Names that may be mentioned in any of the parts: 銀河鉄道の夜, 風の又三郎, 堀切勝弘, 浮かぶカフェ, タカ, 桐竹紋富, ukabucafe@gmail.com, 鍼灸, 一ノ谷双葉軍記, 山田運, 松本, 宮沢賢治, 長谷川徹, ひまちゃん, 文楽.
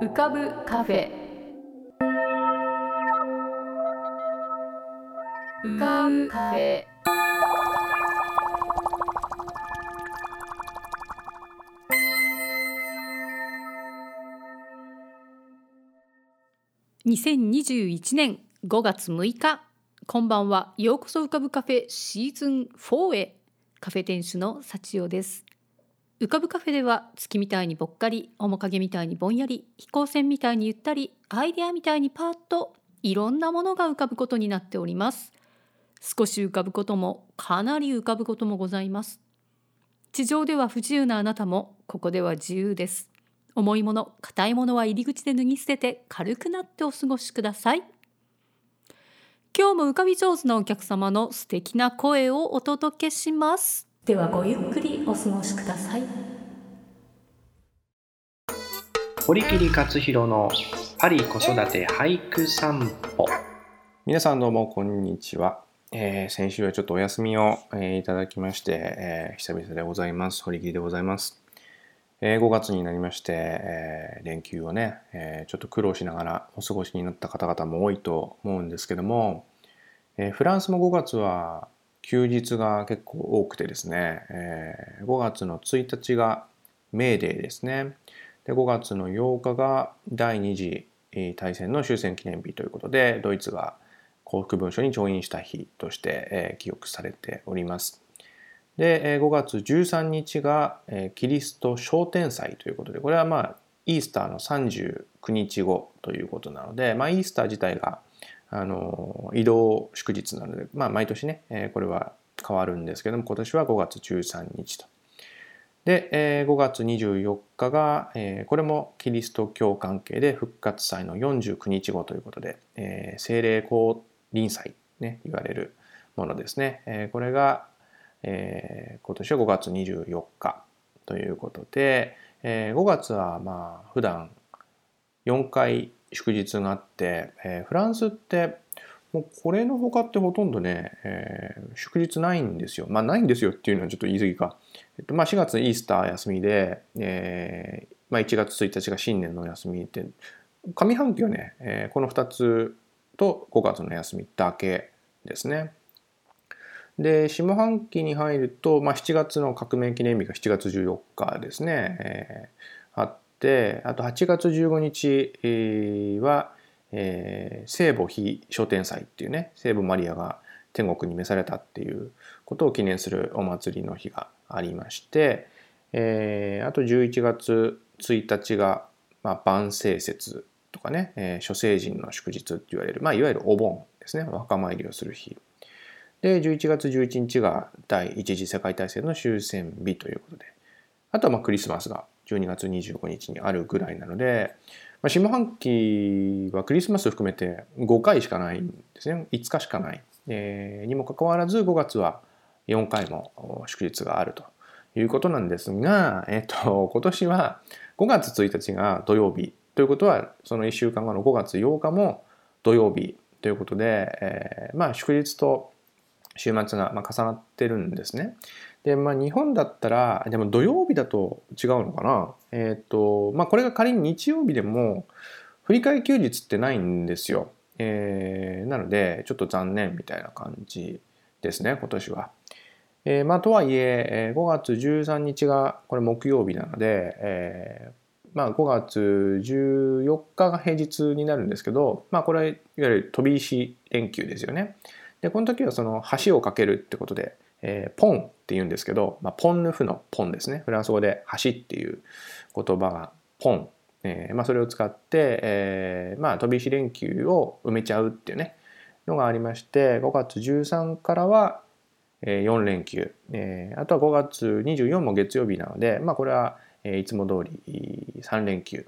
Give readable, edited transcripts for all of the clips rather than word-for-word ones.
浮かぶカフェ。浮かぶカフェ。2021年5月6日、こんばんは。ようこそ浮かぶカフェシーズン4へ。カフェ店主の幸代です。浮かぶカフェでは、月みたいにぼっかり、面影みたいにぼんやり、飛行船みたいにゆったり、アイデアみたいにパーッといろんなものが浮かぶことになっております。少し浮かぶこともかなり浮かぶこともございます。地上では不自由なあなたも、ここでは自由です。重いもの、硬いものは入り口で脱ぎ捨てて、軽くなってお過ごしください。今日も浮かび上手なお客様の素敵な声をお届けします。ではごゆっくりお過ごしください。堀切勝弘のパリ子育て俳句散歩。皆さんどうもこんにちは。先週はちょっとお休みを、いただきまして、久々でございます。堀切でございます。5月になりまして、連休をね、ちょっと苦労しながらお過ごしになった方々も多いと思うんですけども、フランスも5月は休日が結構多くてですね、5月の1日がメーデーですね。で、5月の8日が第2次大戦の終戦記念日ということで、ドイツが降伏文書に調印した日として、記憶されております。で、5月13日がキリスト昇天祭ということで、これはまあイースターの39日後ということなので、まあ、イースター自体が移動祝日なので、まあ、毎年ね、これは変わるんですけども、今年は5月13日と。で、5月24日が、これもキリスト教関係で復活祭の49日後ということで、聖霊降臨祭ね、言われるものですね。これが、今年は5月24日ということで、5月はまあ普段4回祝日があって、フランスってもうこれの他ってほとんどね、祝日ないんですよ。まあないんですよっていうのはちょっと言い過ぎか。まあ4月イースター休みで、まあ1月1日が新年の休みって、上半期はね、この2つと5月の休みだけですね。で、下半期に入ると、まあ7月の革命記念日が7月14日ですね。あって、で、あと8月15日は、聖母被昇天祭っていうね、聖母マリアが天国に召されたっていうことを記念するお祭りの日がありまして、あと11月1日が、まあ、万世節とかね、諸聖人の祝日って言われる、まあ、いわゆるお盆ですね、お墓参りをする日。で、11月11日が第一次世界大戦の終戦日ということで、あとはまあクリスマスが12月25日にあるぐらいなので、まあ、下半期はクリスマスを含めて5回しかないんですね。5日しかない、にもかかわらず5月は4回も祝日があるということなんですが、今年は5月1日が土曜日ということは、その1週間後の5月8日も土曜日ということで、まあ祝日と週末が重なってるんですね。で、まあ、日本だったら、でも土曜日だと違うのかな。まあ、これが仮に日曜日でも、振り替え休日ってないんですよ。なので、ちょっと残念みたいな感じですね、今年は。まあ、とはいえ、5月13日が、これ木曜日なので、まあ、5月14日が平日になるんですけど、まあ、これ、いわゆる飛び石連休ですよね。で、この時はその橋を架けるってことで、ポンって言うんですけど、まあ、ポンヌフのポンですね。フランス語で橋っていう言葉がポン。まあ、それを使って、まあ、飛び石連休を埋めちゃうっていうね、のがありまして、5月13からは4連休。あとは5月24も月曜日なので、まあ、これはいつも通り3連休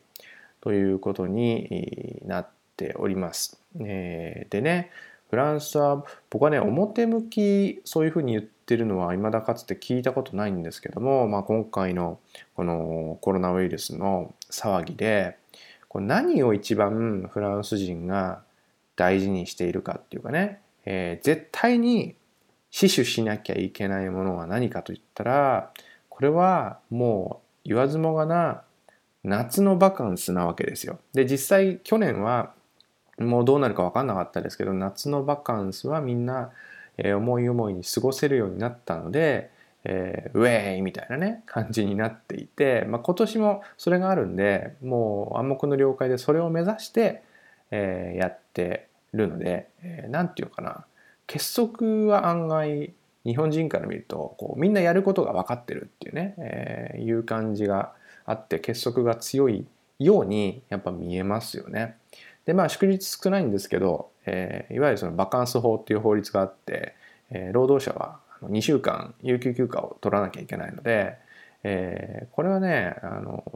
ということになっております。でね、フランスは僕はね、表向きそういうふうに言ってるのは未だかつて聞いたことないんですけども、まあ、今回のこのコロナウイルスの騒ぎで、これ何を一番フランス人が大事にしているかっていうかね、絶対に死守しなきゃいけないものは何かといったら、これはもう言わずもがな夏のバカンスなわけですよ。で、実際去年はもうどうなるか分かんなかったですけど、夏のバカンスはみんな思い思いに過ごせるようになったので、ウェイみたいなね感じになっていて、今年もそれがあるんで、もう暗黙の了解でそれを目指して、やってるので、なんていうかな、結束は案外日本人から見るとこうみんなやることが分かってるっていうね、いう感じがあって、結束が強いようにやっぱ見えますよね。で、祝日少ないんですけど、いわゆるそのバカンス法っていう法律があって、労働者は2週間有給休暇を取らなきゃいけないので、これはね、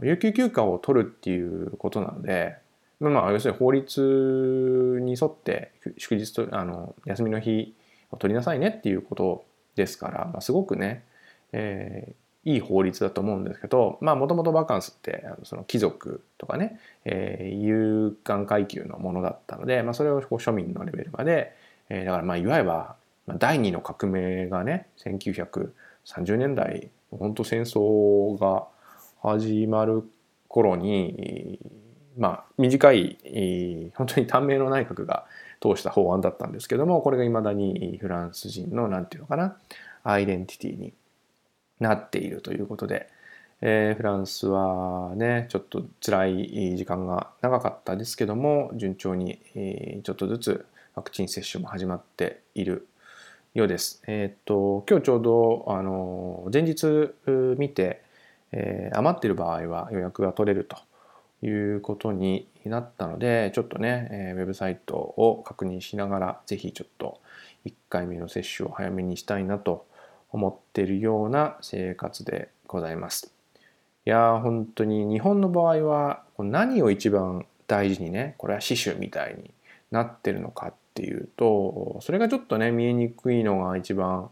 有給休暇を取るっていうことなので、要するに法律に沿って祝日と休みの日を取りなさいねっていうことですから、すごくね、いい法律だと思うんですけど、もともとバカンスってその貴族とかね、有官階級のものだったので、それをこう庶民のレベルまで、だからいわゆる第二の革命がね、1930年代、本当戦争が始まる頃に、短い本当に短命の内閣が通した法案だったんですけども、これがいまだにフランス人のなんていうのかな、アイデンティティになっているということで、フランスはねちょっと辛い時間が長かったですけども、順調にちょっとずつワクチン接種も始まっているようです。今日ちょうど前日見て、余っている場合は予約が取れるということになったので、ちょっとね、ウェブサイトを確認しながらぜひちょっと1回目の接種を早めにしたいなと思っているような生活でございます。いやー、本当に日本の場合は何を一番大事にね、これは死守みたいになってるのかっていうと、それがちょっとね見えにくいのが一番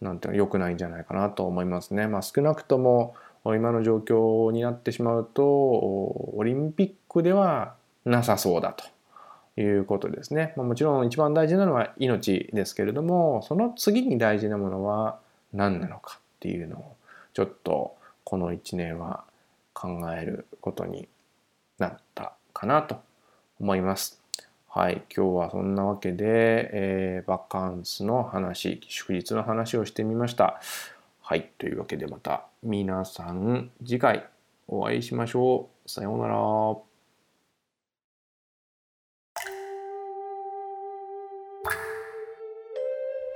なんていうの良くないんじゃないかなと思いますね。少なくとも今の状況になってしまうとオリンピックではなさそうだということですね。もちろん一番大事なのは命ですけれども、その次に大事なものは何なのかっていうのをちょっとこの1年は考えることになったかなと思います。はい、今日はそんなわけで、バカンスの話、祝日の話をしてみました。はい、というわけでまた皆さん次回お会いしましょう。さようなら。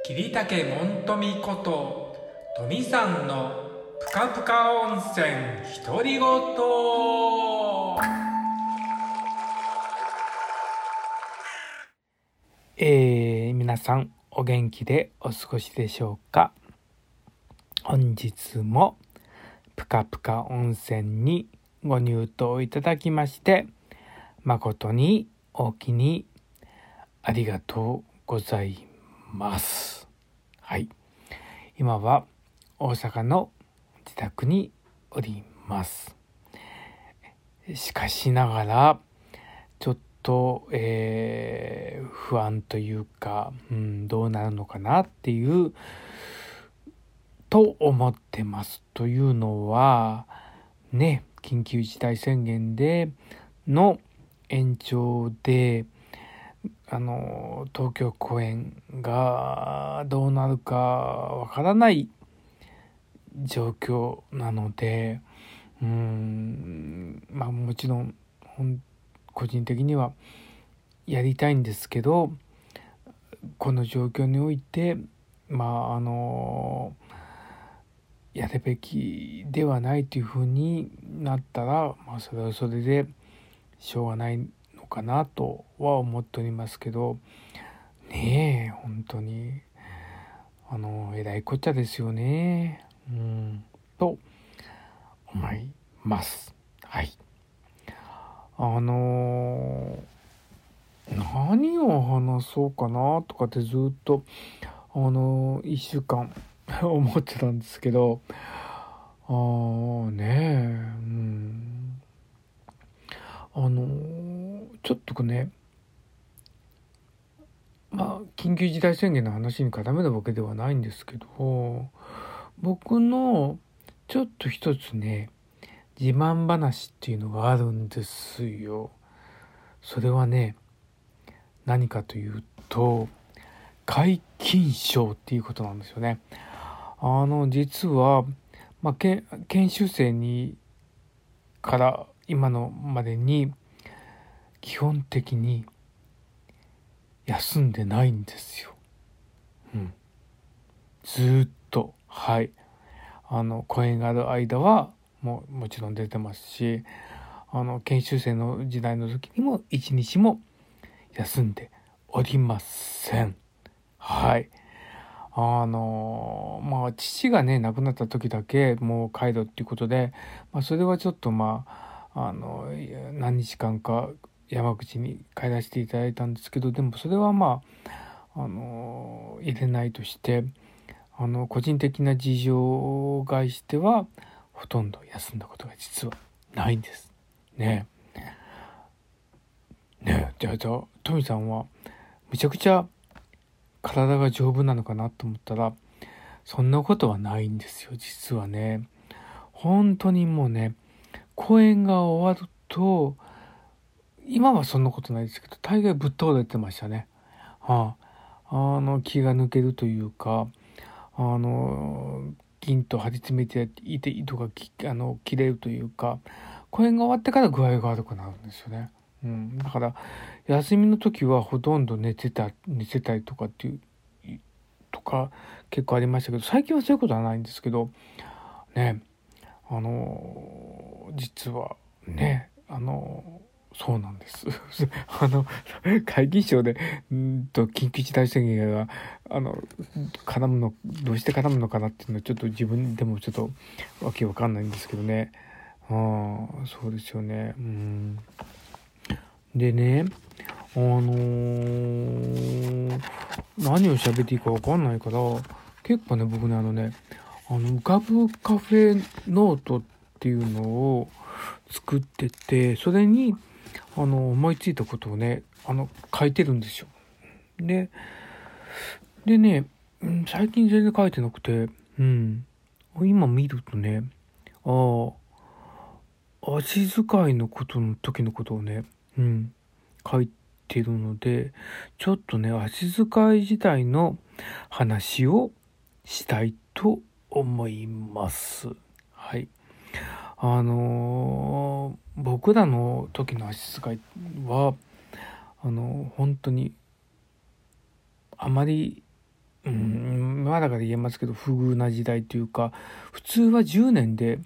桐竹紋富こと富さんのぷかぷか温泉独り言。皆さんお元気でお過ごしでしょうか。本日もぷかぷか温泉にご入湯いただきまして誠に大きにありがとうございます。はい、今は大阪の自宅におります。しかしながらちょっと、不安というか、どうなるのかなっていうと思ってます。というのはね、緊急事態宣言での延長で東京公演がどうなるかわからない状況なので、もちろん個人的にはやりたいんですけど、この状況においてやるべきではないというふうになったら、それはそれでしょうがないかなとは思っておりますけどね。本当にえらいこっちゃですよね、と思います。はい、何を話そうかなとかってずっと1週間思ってたんですけど、ちょっとね、緊急事態宣言の話に絡めるわけではないんですけど、僕のちょっと一つね、自慢話っていうのがあるんですよ。それはね、何かというと皆勤賞っていうことなんですよね。実は、研修生にから今のまでに基本的に休んでないんですよ。ずっと講演がある間はもちろん出てますし、研修生の時代の時にも一日も休んでおりません。父がね亡くなった時だけもう帰ろっていうことで、それはちょっと何日間か山口に帰らせていただいたんですけど、でもそれは入れないとして、個人的な事情を介してはほとんど休んだことが実はないんですね。じゃあトミさんはめちゃくちゃ体が丈夫なのかなと思ったら、そんなことはないんですよ。実はね、本当にもうね、講演が終わると、今はそんなことないですけど、大概ぶっ倒れてましたね。気が抜けるというか、ギンと張り詰めていて糸が切れるというか、講演が終わってから具合が悪くなるんですよね。だから休みの時はほとんど寝てたりとかっていうとか結構ありましたけど、最近はそういうことはないんですけどね、実はね、そうなんです皆勤賞で緊急事態宣言がどうして絡むのかなっていうのはちょっと自分でもちょっとわけわかんないんですけどね。そうですよね。でね、何を喋っていいか分かんないから、結構ね、僕ね、浮かぶカフェノートっていうのを作ってて、それに、思いついたことをね、書いてるんですよ。でね、最近全然書いてなくて、今見るとね、足遣いのことの時のことをね、書いてるので、ちょっとね、足遣い自体の話をしたいと思います。僕らの時の足遣いは、本当に、あまり、だから言えますけど、不遇な時代というか、普通は10年で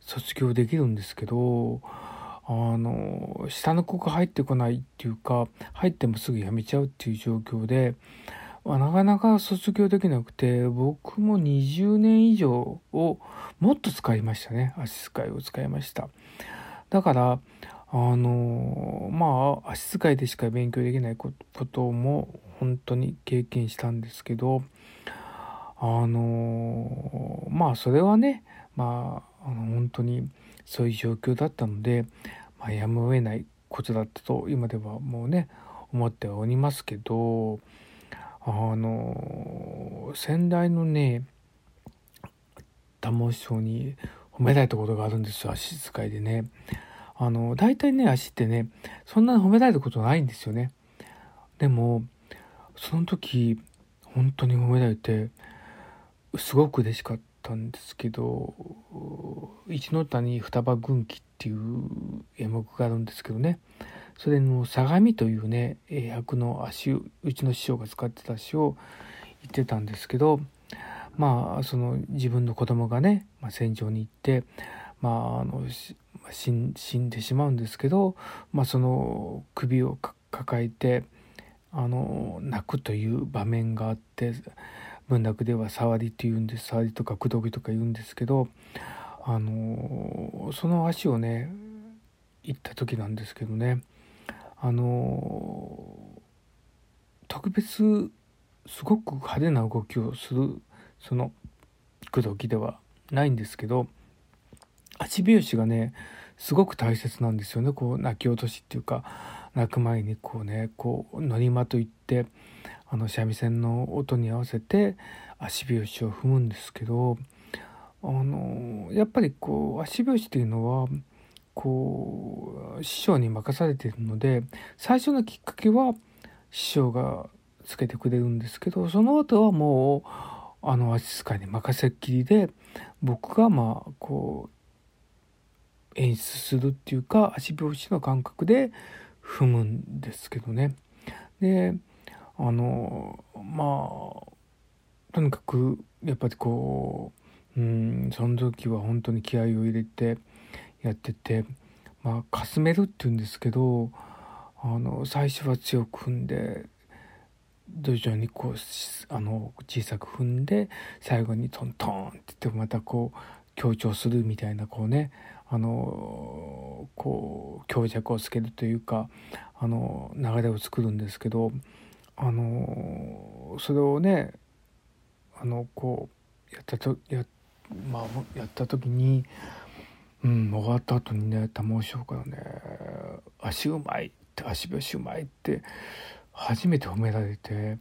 卒業できるんですけど、下の子が入ってこないっていうか、入ってもすぐ辞めちゃうっていう状況で、なかなか卒業できなくて、僕も20年以上をもっと使いましたね。足遣いを使いました。だから、足遣いでしか勉強できないことも本当に経験したんですけど、それはね、本当にそういう状況だったので、やむを得ないことだったと今ではもうね思ってはおりますけど、先代のね玉師匠に褒められたことがあるんですよ。足遣いでね、大体ね足ってねそんなに褒められたことないんですよね。でもその時本当に褒められてすごく嬉しかったんですけど、一ノ谷双葉軍記っていう演目があるんですけどね、それの相模というね役の足、うちの師匠が使ってた足を言ってたんですけど、その自分の子供がね、戦場に行って、死んでしまうんですけど、その首を抱えて泣くという場面があって、文楽では触りというんです。触りとかくどぎとか言うんですけど、その足をね行った時なんですけどね、特別すごく派手な動きをするそのくどぎではないんですけど、足拍子がねすごく大切なんですよね。泣き落としっていうか、泣く前に乗り間といって三味線の音に合わせて足拍子を踏むんですけど、やっぱりこう足拍子というのはこう師匠に任されているので、最初のきっかけは師匠がつけてくれるんですけど、その後はもう足使いに任せっきりで、僕がまあこう演出するっていうか足拍子の感覚で踏むんですけどね。でまあとにかくやっぱりこうその時は本当に気合を入れてやってて、まあかすめるっていうんですけど、最初は強く踏んで徐々にこう小さく踏んで、最後にトントンって言ってまたこう強調するみたいな、こうねこう強弱をつけるというか流れを作るんですけど、それをねこうやった時に終わった後にね、玉緒師匠からね、足うまいって足拍子うまいって初めて褒められて、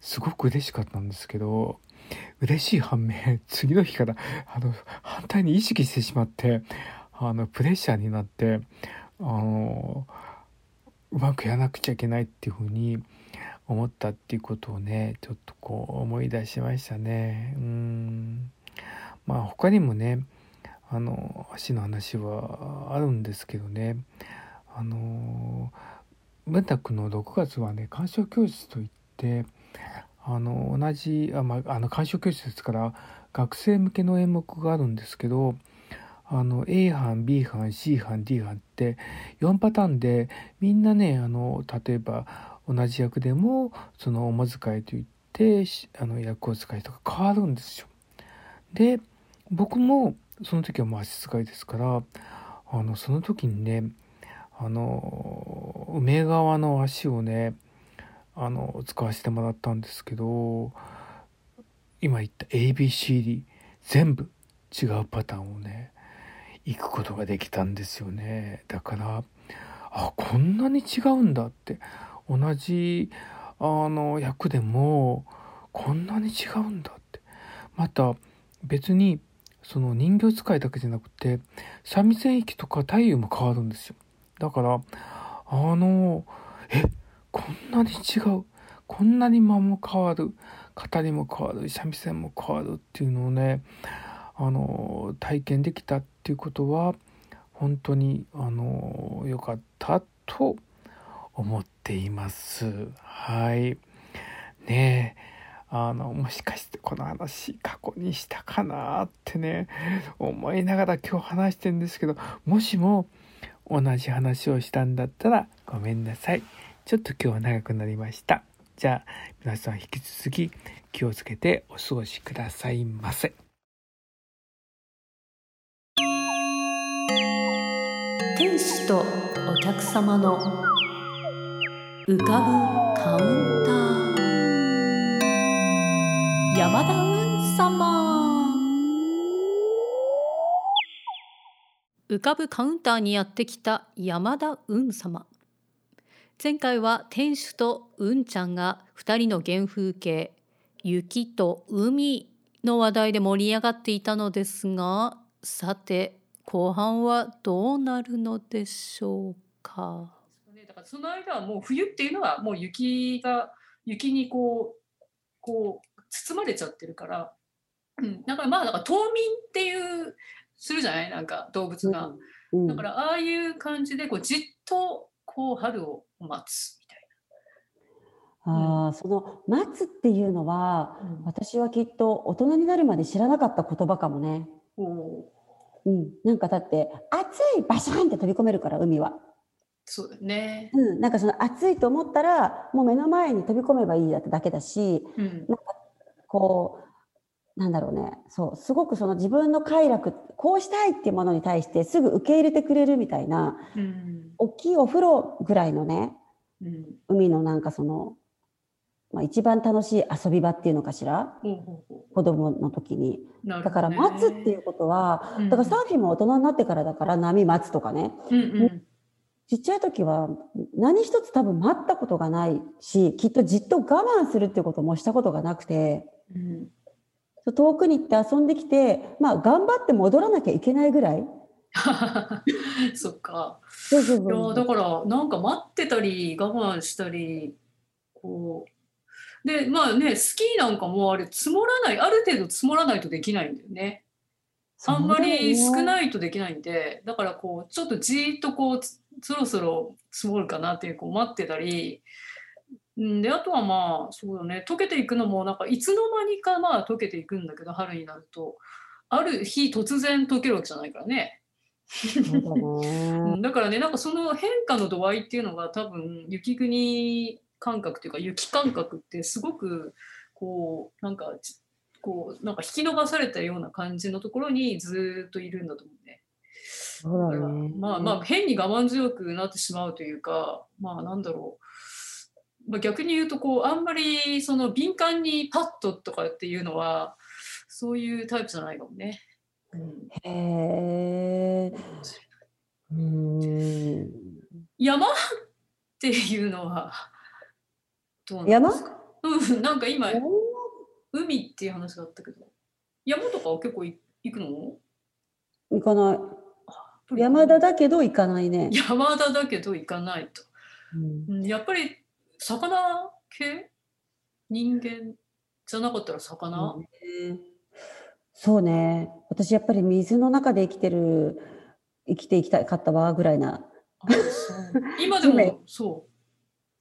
すごく嬉しかったんですけど、嬉しい反面次の日から反対に意識してしまって、プレッシャーになって、うまくやらなくちゃいけないっていうふうに思ったっていうことをね、ちょっとこう思い出しましたね。まあ他にもね足の話はあるんですけどね、文楽の6月はね鑑賞教室といって、同じ鑑賞教室ですから学生向けの演目があるんですけど、A 班 B 班 C 班 D 班って4パターンで、みんなね例えば同じ役でもそのおまづかいといって役を使いとか変わるんですよ。で僕もその時はもう足遣いですから、その時にね梅川の足をね使わせてもらったんですけど、今言った ABCD 全部違うパターンをね行くことができたんですよね。だからこんなに違うんだって、同じ役でもこんなに違うんだって、また別にその人形使いだけじゃなくて三味線弾きとか太夫も変わるんですよ。だからこんなに違う、こんなに間も変わる、語りも変わる、三味線も変わるっていうのをね体験できたっていうことは本当に良かったと思っています。はいねえ、もしかしてこの話過去にしたかなってね思いながら今日話してるんですけど、もしも同じ話をしたんだったらごめんなさい。ちょっと今日は長くなりました。じゃあ皆さん引き続き気をつけてお過ごしくださいませ。天使とお客様の浮かぶカウンター、山田運様。浮かぶカウンターにやってきた山田運様。前回は店主と運ちゃんが2人の原風景、雪と海の話題で盛り上がっていたのですが、さて後半はどうなるのでしょうか。だからその間はもう冬っていうのはもう雪にこう包まれちゃってるから、だからまあなんか冬眠っていうするじゃない、なんか動物が、だからああいう感じでこうじっとこう春を待つみたいな。その待つっていうのは、私はきっと大人になるまで知らなかった言葉かもね。なんかだって暑いバシャンって飛び込めるから海は。そうだね。なんかその暑いと思ったらもう目の前に飛び込めばいいだけだし、なんかこうなんだろうね、そうすごくその自分の快楽、こうしたいっていうものに対してすぐ受け入れてくれるみたいな、大きいお風呂ぐらいのね、海のなんかその、一番楽しい遊び場っていうのかしら、子供の時に、だから待つっていうことは、だからサーフィンも大人になってからだから、波待つとかね、ちっちゃい時は何一つ多分待ったことがないし、きっとじっと我慢するっていうこともしたことがなくて、遠くに行って遊んできて、まあ、頑張って戻らなきゃいけないぐらいそっか。いやだからなんか待ってたり我慢したりこうでまあねスキーなんかもあれ積もらないある程度積もらないとできないんだよね。あんまり少ないとできないんでだからこうちょっとじーっとこうそろそろ積もるかなっていうこう待ってたりであとはまあそうだね溶けていくのもなんかいつの間にかまあ溶けていくんだけど春になるとある日突然溶けるわけじゃないからね。だからねなんかその変化の度合いっていうのが多分雪国感覚というか雪感覚ってすごくこうなんか引き伸ばされたような感じのところにずっといるんだと思うね。そうだね。まあまあ変に我慢強くなってしまうというかまあなんだろう、まあ、逆に言うとこうあんまりその敏感にパッととかっていうのはそういうタイプじゃないかもね。へえ。山っていうのはどうなんですか？山？うん、なんか今海っていう話だったけど、山とかは結構行くの？行かない。山田だけど行かないね。山田だけど行かないと。うん、やっぱり魚系？人間じゃなかったら魚？そうね。私やっぱり水の中で生きていきたかったわぐらいな。今でもそう。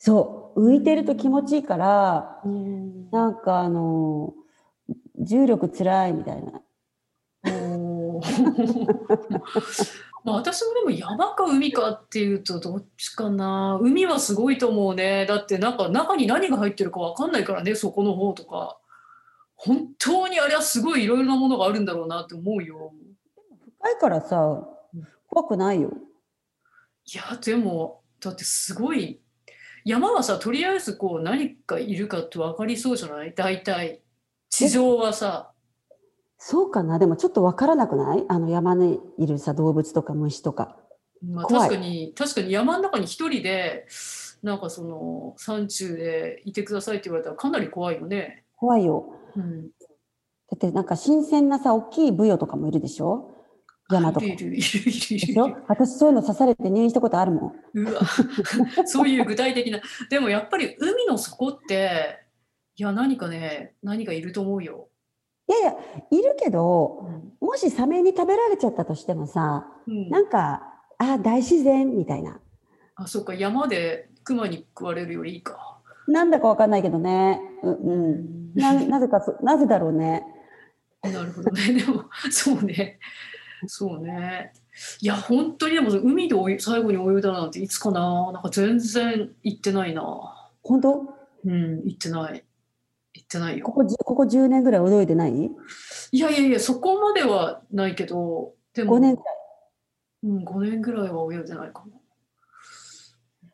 そう浮いてると気持ちいいから、うん、なんか重力つらいみたいな。まあ私もでも山か海かっていうとどっちかな。海はすごいと思うね。だってなんか中に何が入ってるかわかんないからね。そこの方とか。本当にあれはすごいいろいろなものがあるんだろうなって思うよ。深いからさ怖くないよ。いやでもだってすごい山はさとりあえずこう何かいるかって分かりそうじゃない？大体地上はさ。そうかな。でもちょっと分からなくない？山にいるさ動物とか虫とか。まあ、確かに山の中に一人でなんかその山中でいてくださいって言われたらかなり怖いよね。怖いよ。うん、だってなんか新鮮なさ大きいブヨとかもいるでしょ。山とか。いる。私そういうの刺されて入院したことあるもん。うわそういう具体的な。でもやっぱり海の底っていや何かね何かいると思うよ。いるけど、うん、もしサメに食べられちゃったとしてもさ、うん、なんか大自然みたいな。あそうか山でクマに食われるよりいいか。なんだかわかんないけどね、うん、なぜだろうね。なるほどね。でもそうね。いや本当にでも海で最後に泳いだなんていつかな。なんか全然行ってないな。本当？うん行ってないよ。ここ10年ぐらい泳いでない？いやそこまではないけどでも5年ぐらいは泳いでないかも。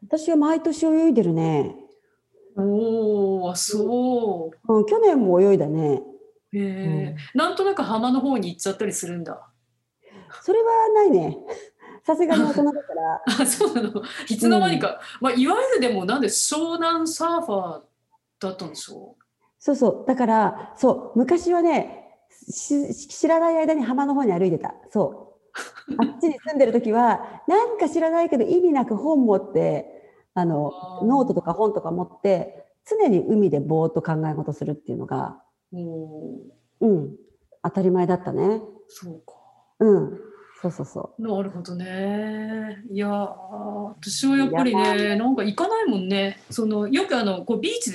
私は毎年泳いでるね。おーそう、うん、去年も泳いだね。なんとなく浜の方に行っちゃったりするんだ。それはないね。さすがに大人だからあそうなの。いつの間にか、うんまあ、いわゆるでもなんで湘南サーファーだったんでしょう。そうだからそう昔はね知らない間に浜の方に歩いてた。そうあっちに住んでる時はなんか知らないけど意味なく本持ってノートとか本とか持って常に海でぼーっと考え事するっていうのが、うん、当たり前だったね。そうか、うん、そうなるほどね。いや私はやっぱりねなんか行かないもんね。そのよくこうビーチ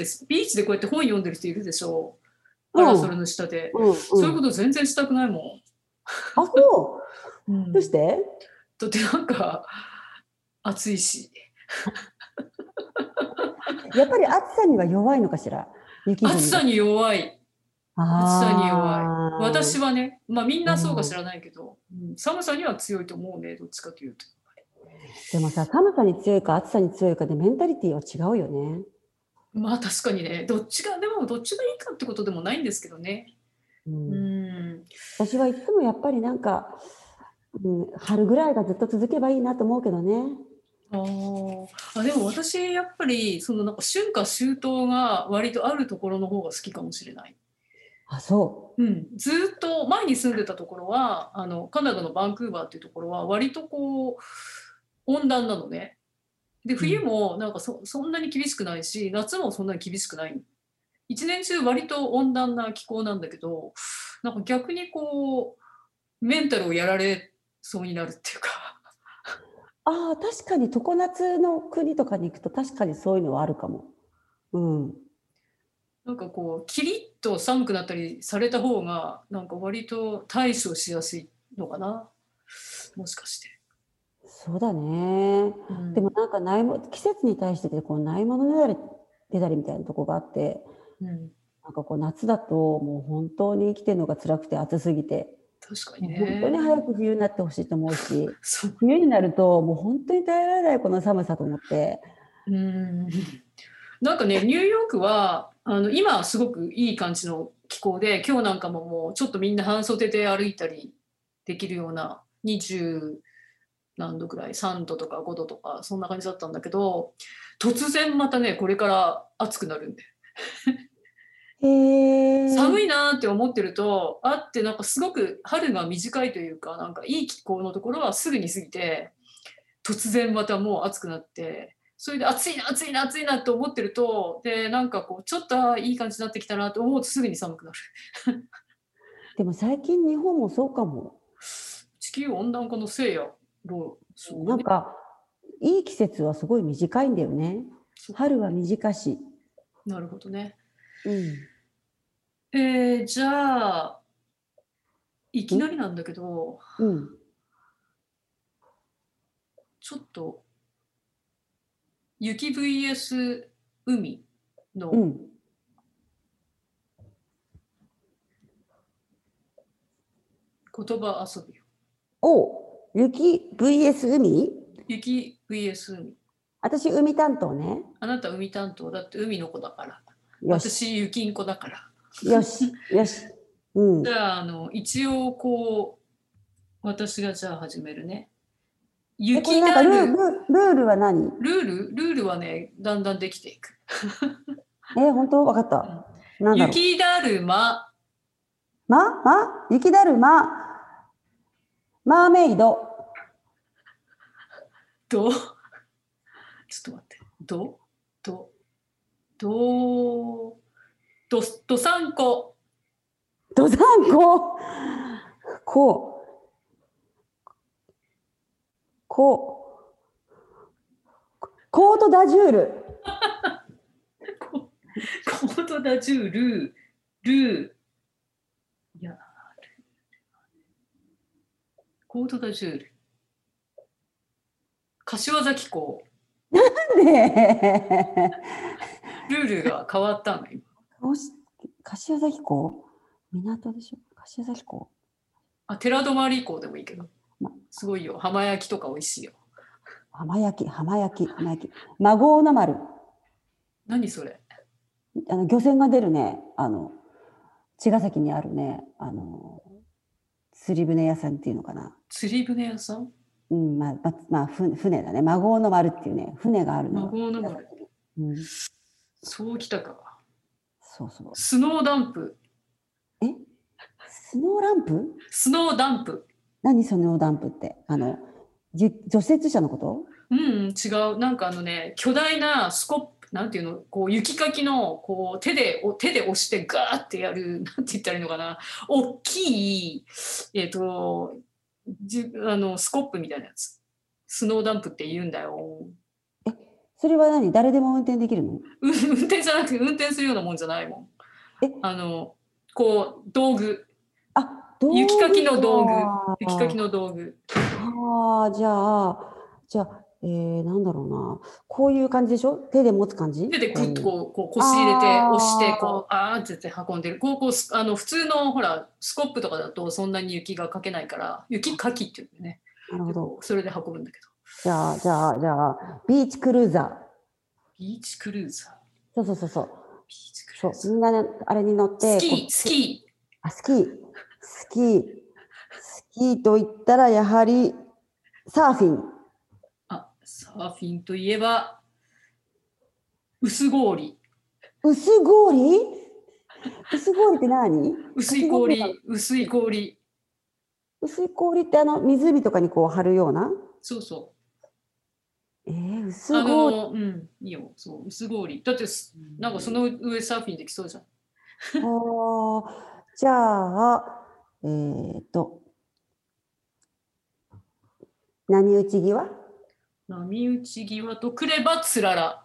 でこうやって本読んでる人いるでしょパラソルの下で、うんうんうん、そういうこと全然したくないもん。あそう、うん、どうして？だってなんか暑いしやっぱり暑さには弱いのかしら。暑さに弱い私はね。まあみんなそうか知らないけど、うん、寒さには強いと思うね。どっちかというと。でもさ寒さに強いか暑さに強いかでメンタリティは違うよね。まあ確かにね。どっちがいいかってことでもないんですけどね、うんうん、私はいつもやっぱりなんか、うん、春ぐらいがずっと続けばいいなと思うけどね。でも私やっぱりそのなんか春夏秋冬が割とあるところの方が好きかもしれない。あ、そう。うん、ずっと前に住んでたところはカナダのバンクーバーっていうところは割とこう温暖なのね。で冬もなんか そんなに厳しくないし、夏もそんなに厳しくない、一年中割と温暖な気候なんだけど、なんか逆にこうメンタルをやられそうになるっていうか。あ、確かに常夏の国とかに行くと確かにそういうのはあるかも。うん、なんかこうキリッと寒くなったりされた方がなんか割と対処しやすいのかな、もしかして。そうだね、うん、でもなんか季節に対してでこうないものねだりみたいなとこがあって、うん、なんかこう夏だともう本当に生きてるのが辛くて暑すぎて、確かにね、本当に早く冬になってほしいと思うし、冬になるともう本当に耐えられないこの寒さと思って。うん、なんかね、ニューヨークは今はすごくいい感じの気候で、今日なんかももうちょっとみんな半袖で歩いたりできるような20何度くらい、3度とか5度とかそんな感じだったんだけど、突然またねこれから暑くなるんで寒いなって思ってるとあって、なんかすごく春が短いというか、なんかいい気候のところはすぐに過ぎて突然またもう暑くなって、それで暑いなと思ってると、でなんかこうちょっといい感じになってきたなと思うとすぐに寒くなるでも最近日本もそうかも。地球温暖化のせいやろう、ね、なんかいい季節はすごい短いんだよね。春は短し。なるほどね。うん、じゃあいきなりなんだけど、うん、ちょっと雪 vs 海の、うん、言葉遊びを。雪 vs 海。雪 vs 海。私海担当ね。あなた海担当だって、海の子だから。私雪ん子だから。よしよし。うん、じゃあ一応こう私がじゃあ始めるね。雪だる。ルールは何？ルールはね、だんだんできていく。本当？わかった。なんだろう。雪だるま。雪だるま。マーメイド。ど？ちょっと待って。どさんこ。どさんこ。こう。コートダジュールコートダジュールコートダジュール柏崎港。なんでルールが変わったの？今柏崎港港でしょ。柏崎港、あ、寺泊港でもいいけど、すごいよ。浜焼きとか美味しいよ。浜焼き。マゴーナ丸。何それ？漁船が出るね。茅ヶ崎にあるね。釣り船屋さんっていうのかな。釣り船屋さん？うん、まあ船だね。マゴーナ丸っていうね、船があるの。マゴーナ丸。うん。そうきたか。そう。スノーダンプ。スノーランプ？スノーダンプ。何そのダンプって？除雪車のこと？違う。なんかね、巨大なスコップ、なんていうの、こう雪かきのこう手で押してガーってやる、なんて言ったらいいのかな、大きいスコップみたいなやつ、スノーダンプって言うんだよ。それは何？誰でも運転できるの？運転じゃなくて、運転するようなもんじゃないもん。こう道具。雪かきの道具。あ、じゃあ、なんだろうな。こういう感じでしょ？手で持つ感じ？手でグッとこう腰入れて押して、こうあーってやって運んでる。こう普通のほらスコップとかだとそんなに雪がかけないから、雪かきっていうんだよね。なるほど。それで運ぶんだけど。じゃあビーチクルーザー。そう。ビーチクルーザー。そう、みんなねあれに乗って。スキー。あ、スキーといったらやはりサーフィン。サーフィンといえば薄氷。薄氷って何？薄い氷。薄い氷って湖とかにこう張るような？そうそう。薄氷。いいよ、そう、薄氷。だって、なんかその上サーフィンできそうじゃん。じゃあ、波打ち際とくればつらら。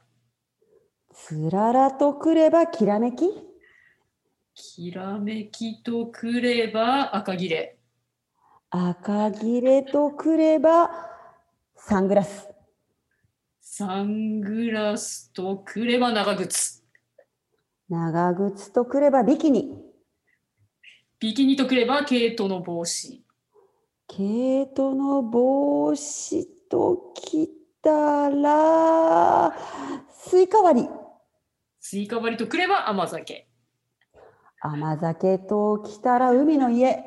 つららとくればきらめき。きらめきとくれば赤切れ。赤切れとくればサングラス。サングラスとくれば長靴。長靴とくればビキニ。ビキニとくれば毛糸の帽子。毛糸の帽子ときたらスイカ割りとくれば甘酒ときたら海の家と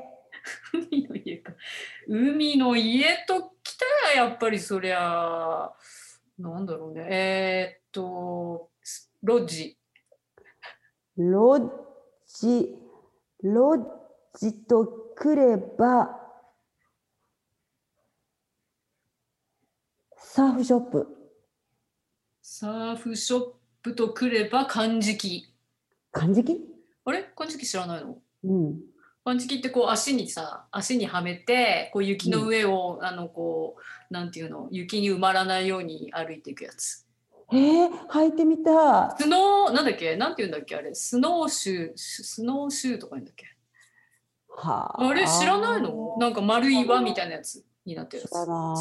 きたらやっぱりそりゃなんだろうね、ロッジとくればサーフショップとくれば漢字機。あれ漢字機知らないの？うん。漢字機ってこう足にはめてこう雪の上を、こうなんていうの、雪に埋まらないように歩いていくやつ。履いてみた。スノーなんだっけ、なんていうんだっけあれ、スノーシューとか言うんだっけ。はあ。あれ知らないの？なんか丸い輪みたいなやつ。になってる。そ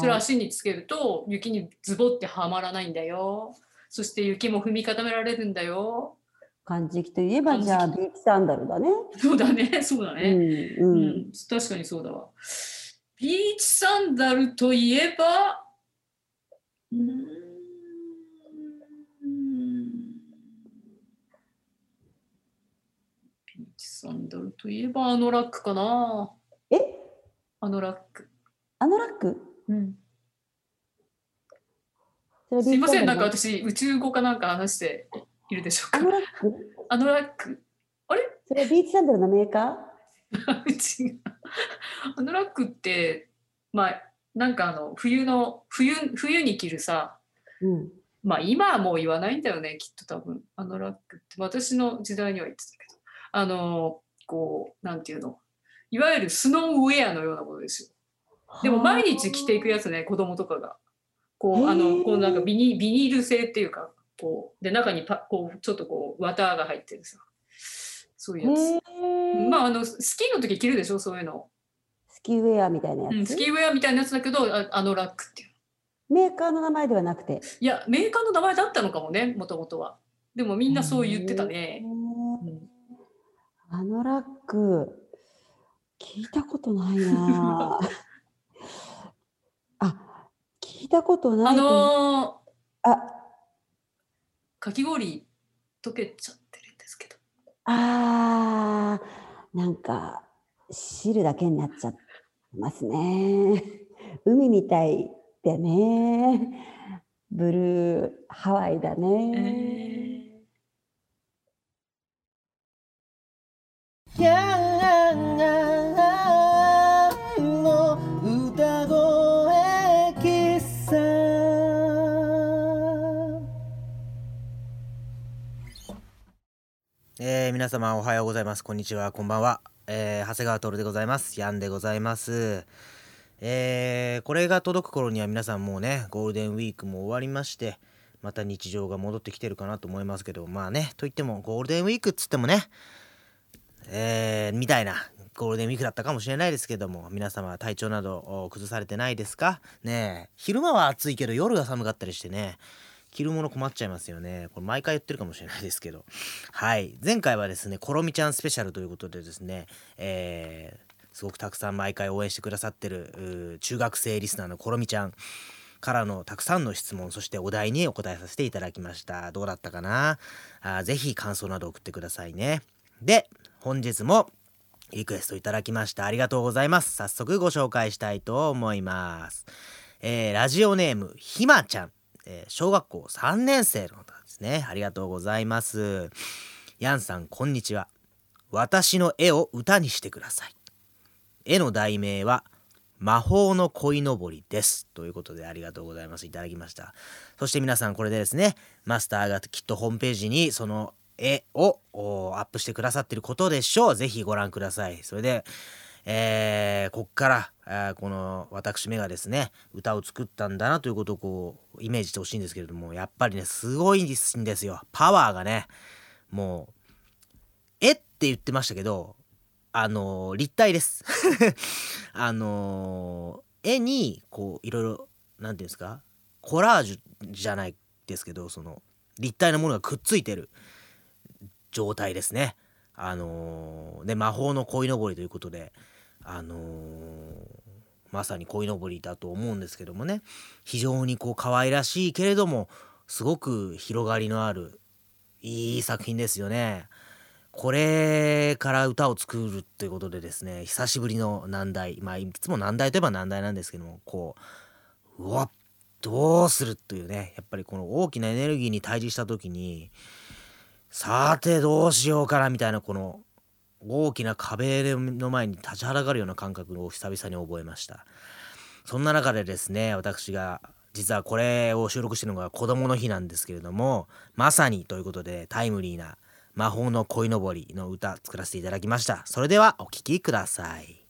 れを足につけると雪にズボってはまらないんだよ。そして雪も踏み固められるんだよ。漢字といえばじゃあビーチサンダルだね。そうだね、確かにそうだわ。ビーチサンダルといえばビーチサンダルといえばラックかな。ラック、うん、すいません、なんか私宇宙語かなんか話しているでしょうか。あのラックあれそれビーチサンダルのメーカー？違う。あのラックってまあなんか冬に着るさ、うん、まあ今はもう言わないんだよねきっと多分。あのラックって私の時代には言ってたけど、こうなんていうの、いわゆるスノーウェアのようなものですよ。でも毎日着ていくやつね、子供とかがこうこうなんかビニール製っていうか、こうで中にこうちょっとこう綿が入ってるさ、そういうやつ。まあスキーの時着るでしょ、そういうの。スキーウェアみたいなやつ、スキーウェアみたいなやつだけど、あのラックっていうメーカーの名前ではなくて、いやメーカーの名前だったのかもね、もともとは。でもみんなそう言ってたね、あのラック聞いたことないな。聞いたことない。かき氷溶けちゃってるんですけど。なんか汁だけになっちゃってますね。海みたいでね。ブルーハワイだね。皆様おはようございます、こんにちは、こんばんは、長谷川徹でございます。ヤンでございます。これが届く頃には皆さんもうね、ゴールデンウィークも終わりまして、また日常が戻ってきてるかなと思いますけど、まあね、といってもゴールデンウィークっつってもね、みたいなゴールデンウィークだったかもしれないですけども、皆様体調など崩されてないですかね。昼間は暑いけど夜が寒かったりしてね、着るもの困っちゃいますよね。これ毎回言ってるかもしれないですけど、はい、前回はですね、コロミちゃんスペシャルということでですね、すごくたくさん毎回応援してくださってる中学生リスナーのコロミちゃんからのたくさんの質問、そしてお題にお答えさせていただきました。どうだったかな。ぜひ感想など送ってくださいね。で、本日もリクエストいただきました。ありがとうございます。早速ご紹介したいと思います。ラジオネームひまちゃん、小学校3年生の方ですね。ありがとうございます。ヤンさんこんにちは。私の絵を歌にしてください。絵の題名は魔法の鯉のぼりです、ということでありがとうございます。いただきました。そして皆さんこれでですね、マスターがきっとホームページにその絵をアップしてくださっていることでしょう。ぜひご覧ください。それでこっからこの私めがですね歌を作ったんだなということをこうイメージしてほしいんですけれども、やっぱりねすごいんですよ、パワーがね。もう絵って言ってましたけど立体です絵にこういろいろなんていうんですか、コラージュじゃないですけど、その立体のものがくっついてる状態ですね。で魔法の鯉のぼりということでまさに鯉のぼりだと思うんですけどもね、非常にこう可愛らしいけれどもすごく広がりのあるいい作品ですよね。これから歌を作るということでですね、久しぶりの難題、まあいつも難題といえば難題なんですけども、こううわどうするというね、やっぱりこの大きなエネルギーに対峙した時にさてどうしようかなみたいな、この大きな壁の前に立ちはだかるような感覚を久々に覚えました。そんな中でですね、私が実はこれを収録しているのが子どもの日なんですけれども、まさにということでタイムリーな魔法の鯉のぼりの歌作らせていただきました。それではお聴きください。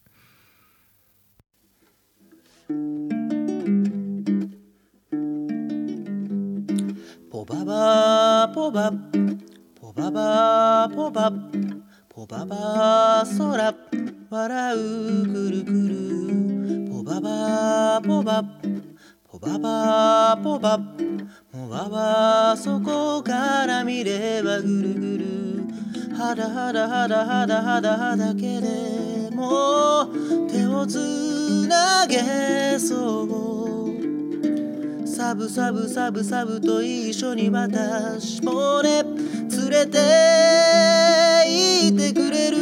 ポババポバポババポバポババ空笑うくるくるポババポバポババポバもわわそこから見ればぐるぐるはだはだはだはだはだだけでも手をつなげそうサブサブサブサブと一緒に私もね連れて行ってくれる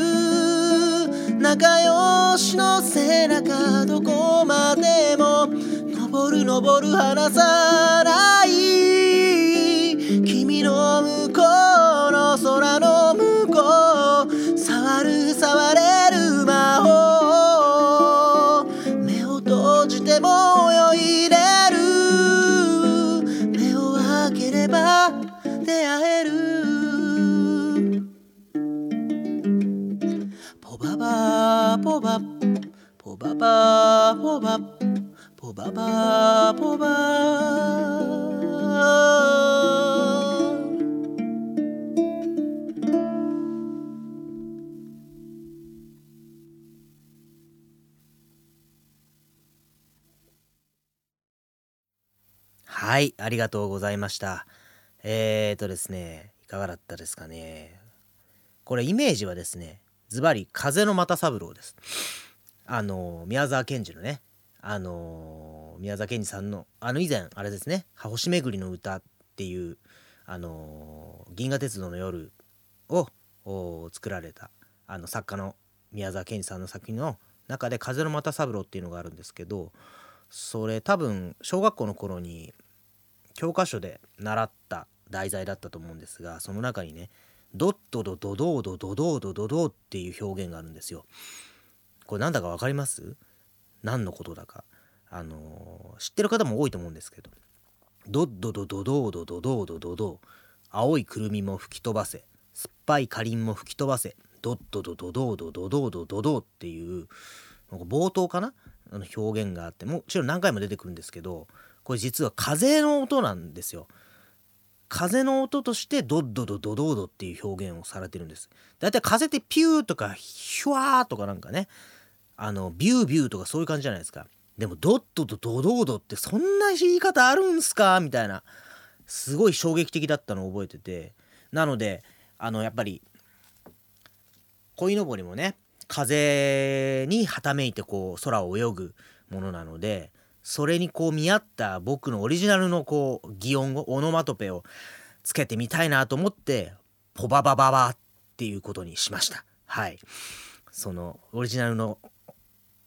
仲良しの背中どこまでも登る登る離さない君の向こうの空の向こう触る触れる魔法目を閉じても泳いでる目を開ければ出会えるポババポバポババポバポババポバはい、ありがとうございました。ですね、いかがだったですかね。これイメージはですね、ズバリ風の又三郎です。宮沢賢治のね、宮沢賢治さんの以前あれですね、星巡りの歌っていう銀河鉄道の夜を作られた作家の宮沢賢治さんの作品の中で風の又三郎っていうのがあるんですけど、それ多分小学校の頃に教科書で習った題材だったと思うんですが、その中にねドッドドドドドドドドドドっていう表現があるんですよ。これなんだかわかります？何のことだか知ってる方も多いと思うんですけど、ドッドドドドドドドドドド青いくるみも吹き飛ばせ酸っぱいかりんも吹き飛ばせドッドドドドドドドドドドっていう冒頭かな表現があって、もちろん何回も出てくるんですけど、これ実は風の音なんですよ。風の音としてドッドドドドドっていう表現をされてるんです。だいたい風ってピューとかヒュワーとかなんかね、ビュービューとかそういう感じじゃないですか。でもドッドドドドドってそんな言い方あるんすかみたいな、すごい衝撃的だったのを覚えてて、なのでやっぱり鯉のぼりもね風にはためいてこう空を泳ぐものなので、それにこう見合った僕のオリジナルのこう擬音語オノマトペをつけてみたいなと思ってポババババっていうことにしました。はい、そのオリジナルの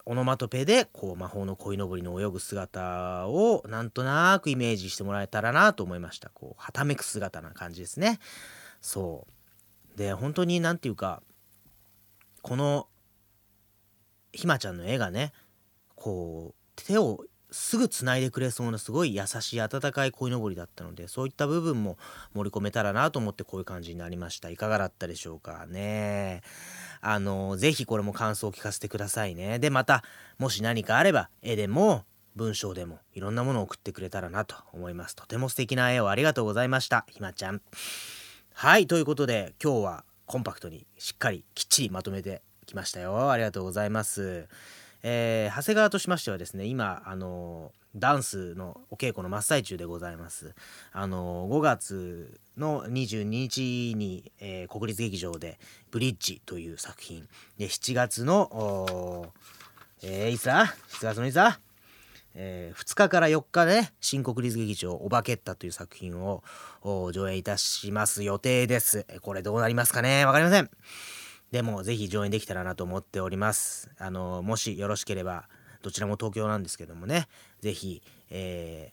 オノマトペでこう魔法の鯉のぼりの泳ぐ姿をなんとなくイメージしてもらえたらなと思いました。こうはためく姿な感じですね。そうで本当になんていうかこのひまちゃんの絵がね、こう手をすぐつないでくれそうなすごい優しい温かい鯉のぼりだったので、そういった部分も盛り込めたらなと思ってこういう感じになりました。いかがだったでしょうかね。ぜひこれも感想を聞かせてくださいね。でまたもし何かあれば絵でも文章でもいろんなものを送ってくれたらなと思います。とても素敵な絵をありがとうございました、ひまちゃん。はい、ということで今日はコンパクトにしっかりきっちりまとめてきましたよ。ありがとうございます。長谷川としましてはですね、今ダンスのお稽古の真っ最中でございます。5月の22日に、国立劇場でブリッジという作品で、7月のいつだ7月のいつだ、2日から4日で新国立劇場おばけったという作品を上演いたします予定です。これどうなりますかね、わかりません。でもぜひ上演できたらなと思っております。もしよろしければどちらも東京なんですけどもね、ぜひ、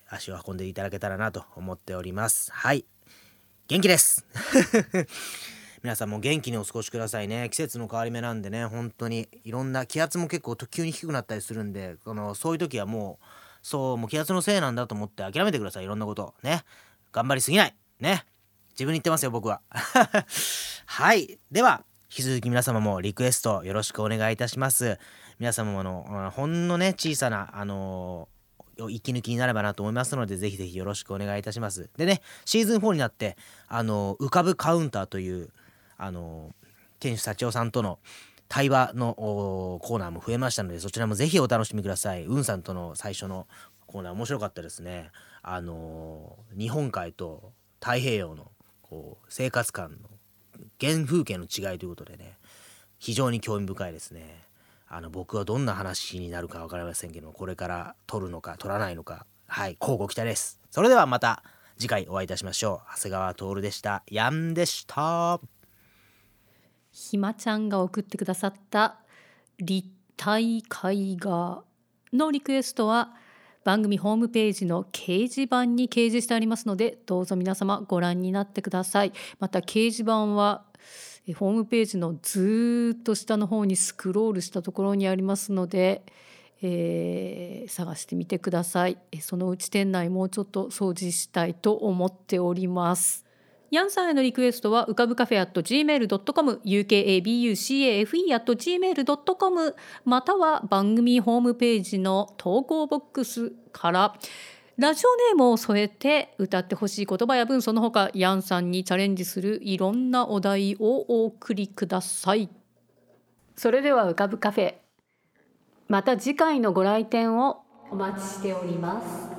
足を運んでいただけたらなと思っております。はい、元気です皆さんも元気にお過ごしくださいね。季節の変わり目なんでね、本当にいろんな気圧も結構急に低くなったりするんで、そういう時はもう気圧のせいなんだと思って諦めてください。いろんなことね、頑張りすぎないね、自分に言ってますよ僕ははい、では引き続き皆様もリクエストよろしくお願いいたします。皆様もほんのね小さな息抜きになればなと思いますので、ぜひぜひよろしくお願いいたします。でね、シーズン4になって浮かぶカウンターという店主幸男さんとの対話のコーナーも増えましたので、そちらもぜひお楽しみください。うんさんとの最初のコーナー面白かったですね。日本海と太平洋の生活感の原風景の違いということでね、非常に興味深いですね。僕はどんな話になるか分かりませんけど、これから撮るのか撮らないのか、はい、乞うご期待です。それではまた次回お会いいたしましょう。長谷川徹でした。やんでした。ひまちゃんが送ってくださった立体絵画のリクエストは番組ホームページの掲示板に掲示してありますので、どうぞ皆様ご覧になってください。また掲示板はホームページのずっと下の方にスクロールしたところにありますので、探してみてください。そのうち店内もうちょっと掃除したいと思っております。ヤンさんへのリクエストはうかぶカフェ @gmail.com、 ukabucafe@gmail.com、 または番組ホームページの投稿ボックスからラジオネームを添えて歌ってほしい言葉や文、その他ヤンさんにチャレンジするいろんなお題をお送りください。それではうかぶカフェ、また次回のご来店をお待ちしております。